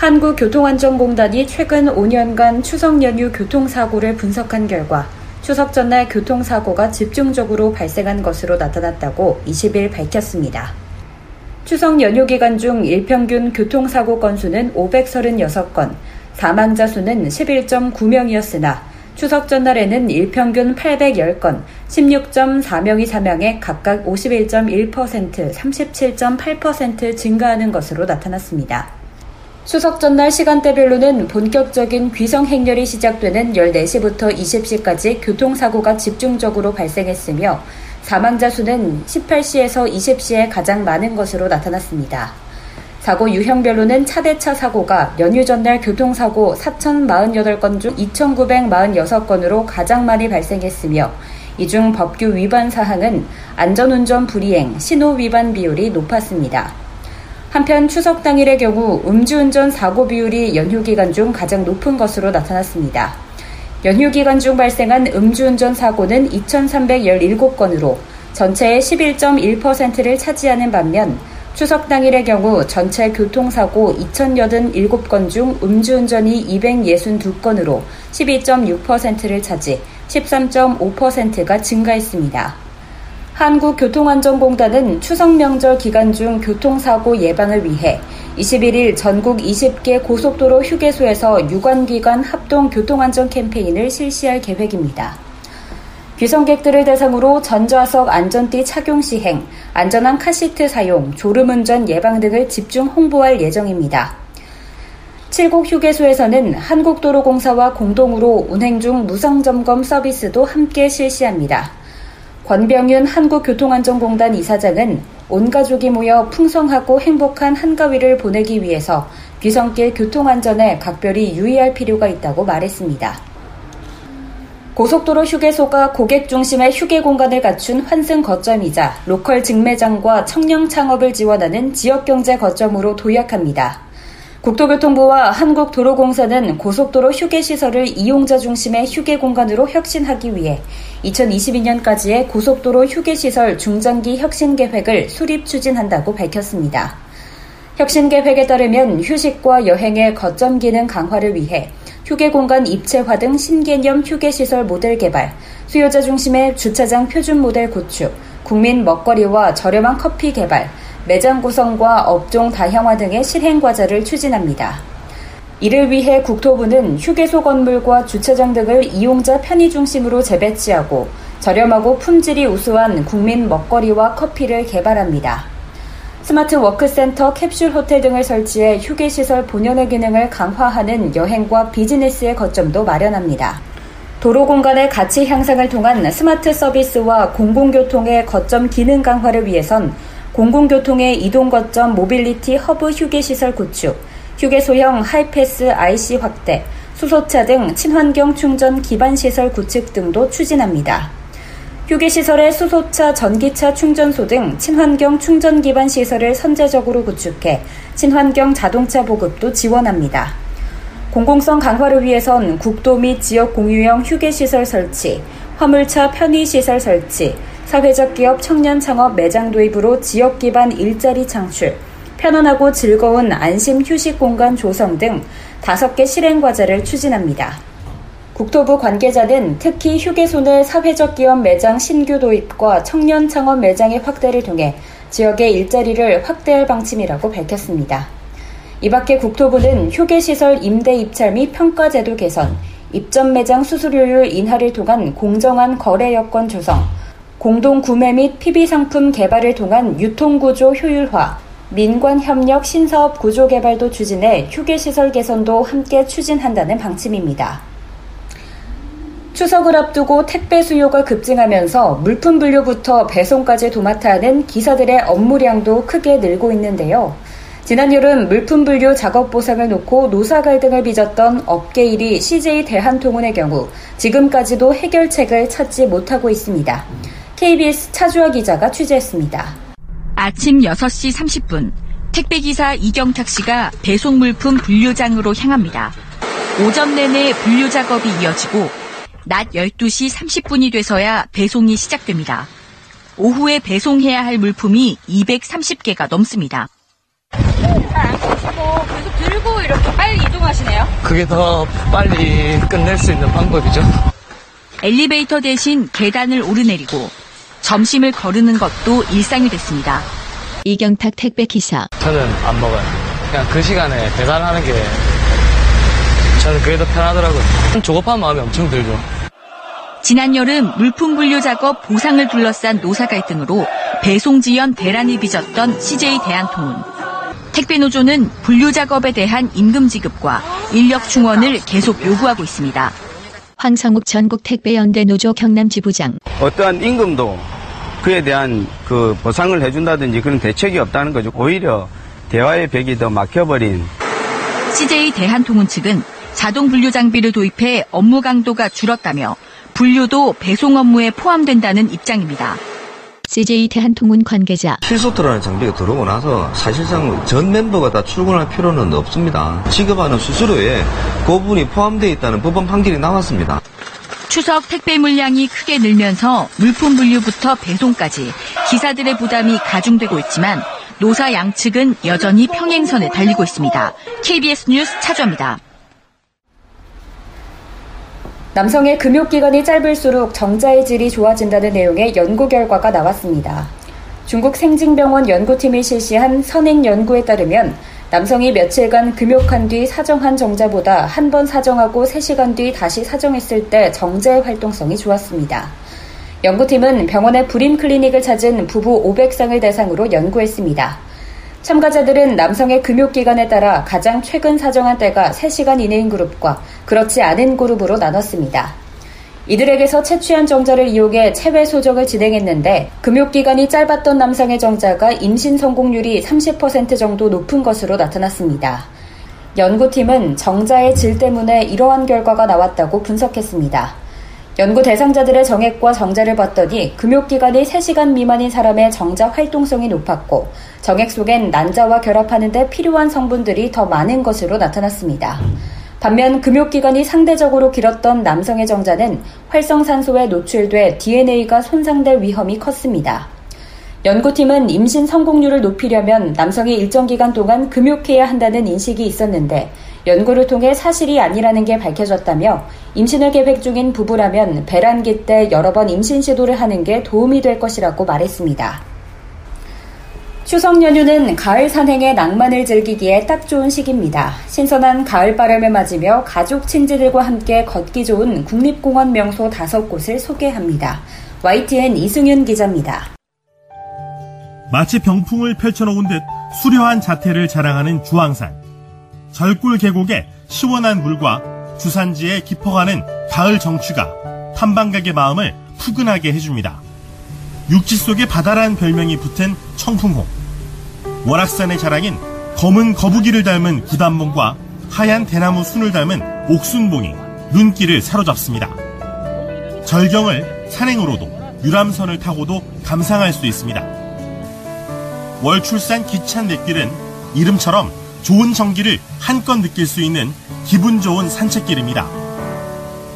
한국교통안전공단이 최근 5년간 추석 연휴 교통사고를 분석한 결과 추석 전날 교통사고가 집중적으로 발생한 것으로 나타났다고 20일 밝혔습니다. 추석 연휴 기간 중 일평균 교통사고 건수는 536건, 사망자 수는 11.9명이었으나 추석 전날에는 일평균 810건, 16.4명이 사망해 각각 51.1%, 37.8% 증가하는 것으로 나타났습니다. 추석 전날 시간대별로는 본격적인 귀성 행렬이 시작되는 14시부터 20시까지 교통사고가 집중적으로 발생했으며 사망자 수는 18시에서 20시에 가장 많은 것으로 나타났습니다. 사고 유형별로는 차대차 사고가 연휴 전날 교통사고 4,048건 중 2,946건으로 가장 많이 발생했으며 이 중 법규 위반 사항은 안전운전 불이행, 신호 위반 비율이 높았습니다. 한편 추석 당일의 경우 음주운전 사고 비율이 연휴 기간 중 가장 높은 것으로 나타났습니다. 연휴 기간 중 발생한 음주운전 사고는 2,317건으로 전체의 11.1%를 차지하는 반면 추석 당일의 경우 전체 교통사고 2,087건 중 음주운전이 262건으로 12.6%를 차지 13.5%가 증가했습니다. 한국교통안전공단은 추석 명절 기간 중 교통사고 예방을 위해 21일 전국 20개 고속도로 휴게소에서 유관기관 합동 교통안전 캠페인을 실시할 계획입니다. 귀성객들을 대상으로 전좌석 안전띠 착용 시행, 안전한 카시트 사용, 졸음운전 예방 등을 집중 홍보할 예정입니다. 칠곡 휴게소에서는 한국도로공사와 공동으로 운행 중 무상점검 서비스도 함께 실시합니다. 권병윤 한국교통안전공단 이사장은 온 가족이 모여 풍성하고 행복한 한가위를 보내기 위해서 귀성길 교통안전에 각별히 유의할 필요가 있다고 말했습니다. 고속도로 휴게소가 고객 중심의 휴게 공간을 갖춘 환승 거점이자 로컬 직매장과 청년 창업을 지원하는 지역경제 거점으로 도약합니다. 국토교통부와 한국도로공사는 고속도로 휴게시설을 이용자 중심의 휴게 공간으로 혁신하기 위해 2022년까지의 고속도로 휴게시설 중장기 혁신 계획을 수립 추진한다고 밝혔습니다. 혁신 계획에 따르면 휴식과 여행의 거점 기능 강화를 위해 휴게공간 입체화 등 신개념 휴게시설 모델 개발, 수요자 중심의 주차장 표준 모델 구축, 국민 먹거리와 저렴한 커피 개발, 매장 구성과 업종 다양화 등의 실행 과제를 추진합니다. 이를 위해 국토부는 휴게소 건물과 주차장 등을 이용자 편의 중심으로 재배치하고 저렴하고 품질이 우수한 국민 먹거리와 커피를 개발합니다. 스마트 워크센터, 캡슐 호텔 등을 설치해 휴게시설 본연의 기능을 강화하는 여행과 비즈니스의 거점도 마련합니다. 도로 공간의 가치 향상을 통한 스마트 서비스와 공공교통의 거점 기능 강화를 위해선 공공교통의 이동 거점 모빌리티 허브 휴게시설 구축, 휴게소형 하이패스 IC 확대, 수소차 등 친환경 충전 기반 시설 구축 등도 추진합니다. 휴게시설에 수소차, 전기차 충전소 등 친환경 충전 기반 시설을 선제적으로 구축해 친환경 자동차 보급도 지원합니다. 공공성 강화를 위해선 국도 및 지역 공유형 휴게시설 설치, 화물차 편의시설 설치, 사회적 기업 청년 창업 매장 도입으로 지역 기반 일자리 창출, 편안하고 즐거운 안심 휴식 공간 조성 등 5개 실행 과제를 추진합니다. 국토부 관계자는 특히 휴게소 내 사회적 기업 매장 신규 도입과 청년 창업 매장의 확대를 통해 지역의 일자리를 확대할 방침이라고 밝혔습니다. 이밖에 국토부는 휴게시설 임대 입찰 및 평가 제도 개선, 입점 매장 수수료율 인하를 통한 공정한 거래 여건 조성, 공동 구매 및 PB 상품 개발을 통한 유통구조 효율화, 민관 협력 신사업 구조 개발도 추진해 휴게시설 개선도 함께 추진한다는 방침입니다. 추석을 앞두고 택배 수요가 급증하면서 물품 분류부터 배송까지 도맡아 하는 기사들의 업무량도 크게 늘고 있는데요. 지난 여름 물품 분류 작업 보상을 놓고 노사 갈등을 빚었던 업계 1위 CJ대한통운의 경우 지금까지도 해결책을 찾지 못하고 있습니다. KBS 차주아 기자가 취재했습니다. 아침 6시 30분, 택배기사 이경탁 씨가 배송 물품 분류장으로 향합니다. 오전 내내 분류 작업이 이어지고 낮 12시 30분이 돼서야 배송이 시작됩니다. 오후에 배송해야 할 물품이 230개가 넘습니다. 안 쓰시고 계속 들고 이렇게 빨리 이동하시네요. 그게 더 빨리 끝낼 수 있는 방법이죠. 엘리베이터 대신 계단을 오르내리고 점심을 거르는 것도 일상이 됐습니다. 이경탁 택배기사. 저는 안 먹어요. 그냥 그 시간에 배달하는 게 저는 그게 더 편하더라고요. 조급한 마음이 엄청 들죠. 지난 여름 물품 분류 작업 보상을 둘러싼 노사 갈등으로 배송 지연 대란이 빚었던 CJ대한통운. 택배노조는 분류 작업에 대한 임금 지급과 인력 충원을 계속 요구하고 있습니다. 황성욱 전국택배연대노조 경남지부장. 어떠한 임금도 그에 대한 그 보상을 해준다든지 그런 대책이 없다는 거죠. 오히려 대화의 벽이 더 막혀버린. CJ대한통운 측은 자동 분류 장비를 도입해 업무 강도가 줄었다며 분류도 배송 업무에 포함된다는 입장입니다. CJ대한통운 관계자. 필소터라는 장비가 들어오고 나서 사실상 전 멤버가 다 출근할 필요는 없습니다. 지급하는 수수료에 그 부분이 포함되어 있다는 법원 판결이 나왔습니다. 추석 택배 물량이 크게 늘면서 물품 분류부터 배송까지 기사들의 부담이 가중되고 있지만 노사 양측은 여전히 평행선을 달리고 있습니다. KBS 뉴스 차주아입니다. 남성의 금욕기간이 짧을수록 정자의 질이 좋아진다는 내용의 연구 결과가 나왔습니다. 중국 생진병원 연구팀이 실시한 선행 연구에 따르면 남성이 며칠간 금욕한 뒤 사정한 정자보다 한 번 사정하고 3시간 뒤 다시 사정했을 때 정자의 활동성이 좋았습니다. 연구팀은 병원의 불임 클리닉을 찾은 부부 500쌍을 대상으로 연구했습니다. 참가자들은 남성의 금욕기간에 따라 가장 최근 사정한 때가 3시간 이내인 그룹과 그렇지 않은 그룹으로 나눴습니다. 이들에게서 채취한 정자를 이용해 체외 소정을 진행했는데 금욕기간이 짧았던 남성의 정자가 임신 성공률이 30% 정도 높은 것으로 나타났습니다. 연구팀은 정자의 질 때문에 이러한 결과가 나왔다고 분석했습니다. 연구 대상자들의 정액과 정자를 봤더니 금욕기간이 3시간 미만인 사람의 정자 활동성이 높았고 정액 속엔 난자와 결합하는 데 필요한 성분들이 더 많은 것으로 나타났습니다. 반면 금욕기간이 상대적으로 길었던 남성의 정자는 활성산소에 노출돼 DNA가 손상될 위험이 컸습니다. 연구팀은 임신 성공률을 높이려면 남성이 일정 기간 동안 금욕해야 한다는 인식이 있었는데 연구를 통해 사실이 아니라는 게 밝혀졌다며 임신을 계획 중인 부부라면 배란기 때 여러 번 임신 시도를 하는 게 도움이 될 것이라고 말했습니다. 추석 연휴는 가을 산행의 낭만을 즐기기에 딱 좋은 시기입니다. 신선한 가을 바람을 맞으며 가족 친지들과 함께 걷기 좋은 국립공원 명소 5곳을 소개합니다. YTN 이승윤 기자입니다. 마치 병풍을 펼쳐놓은 듯 수려한 자태를 자랑하는 주왕산. 절골 계곡의 시원한 물과 주산지에 깊어가는 가을 정취가 탐방객의 마음을 푸근하게 해줍니다. 육지 속에 바다란 별명이 붙은 청풍호. 월악산의 자랑인 검은 거북이를 닮은 구단봉과 하얀 대나무 순을 닮은 옥순봉이 눈길을 사로잡습니다. 절경을 산행으로도 유람선을 타고도 감상할 수 있습니다. 월출산 기찬 맷길은 이름처럼 좋은 정기를 한껏 느낄 수 있는 기분 좋은 산책길입니다.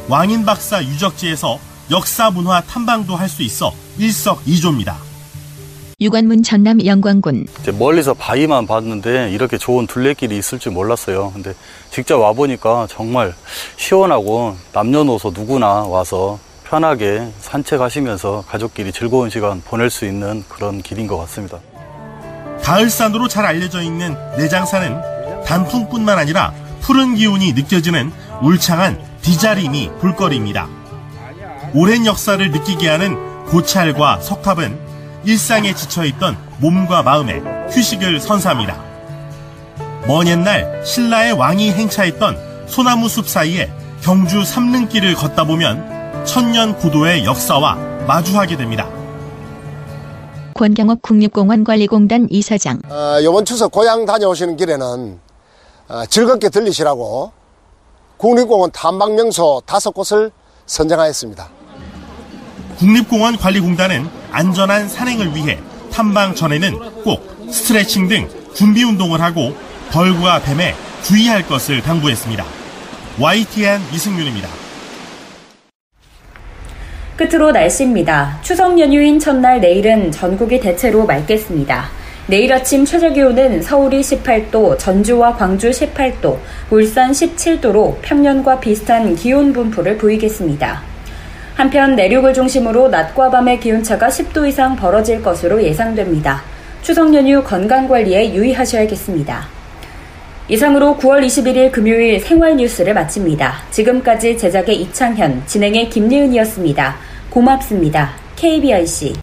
왕인박사 유적지에서 역사 문화 탐방도 할 수 있어 일석이조입니다. 유관문 전남 영광군. 멀리서 바위만 봤는데 이렇게 좋은 둘레길이 있을 줄 몰랐어요. 근데 직접 와보니까 정말 시원하고 남녀노소 누구나 와서 편하게 산책하시면서 가족끼리 즐거운 시간 보낼 수 있는 그런 길인 것 같습니다. 가을산으로 잘 알려져 있는 내장산은 단풍뿐만 아니라 푸른 기운이 느껴지는 울창한 비자림이 볼거리입니다. 오랜 역사를 느끼게 하는 고찰과 석탑은 일상에 지쳐있던 몸과 마음에 휴식을 선사합니다. 먼 옛날 신라의 왕이 행차했던 소나무 숲 사이에 경주 삼릉길을 걷다 보면 천년 고도의 역사와 마주하게 됩니다. 권경업 국립공원관리공단 이사장. 이번 추석 고향 다녀오시는 길에는 즐겁게 들리시라고 국립공원 탐방명소 5곳을 선정하였습니다. 국립공원관리공단은 안전한 산행을 위해 탐방 전에는 꼭 스트레칭 등 준비운동을 하고 벌구와 뱀에 주의할 것을 당부했습니다. YTN 이승윤입니다. 끝으로 날씨입니다. 추석 연휴인 첫날 내일은 전국이 대체로 맑겠습니다. 내일 아침 최저기온은 서울이 18도, 전주와 광주 18도, 울산 17도로 평년과 비슷한 기온 분포를 보이겠습니다. 한편 내륙을 중심으로 낮과 밤의 기온차가 10도 이상 벌어질 것으로 예상됩니다. 추석 연휴 건강관리에 유의하셔야겠습니다. 이상으로 9월 21일 금요일 생활뉴스를 마칩니다. 지금까지 제작의 이창현, 진행의 김예은이었습니다. 고맙습니다. KBIC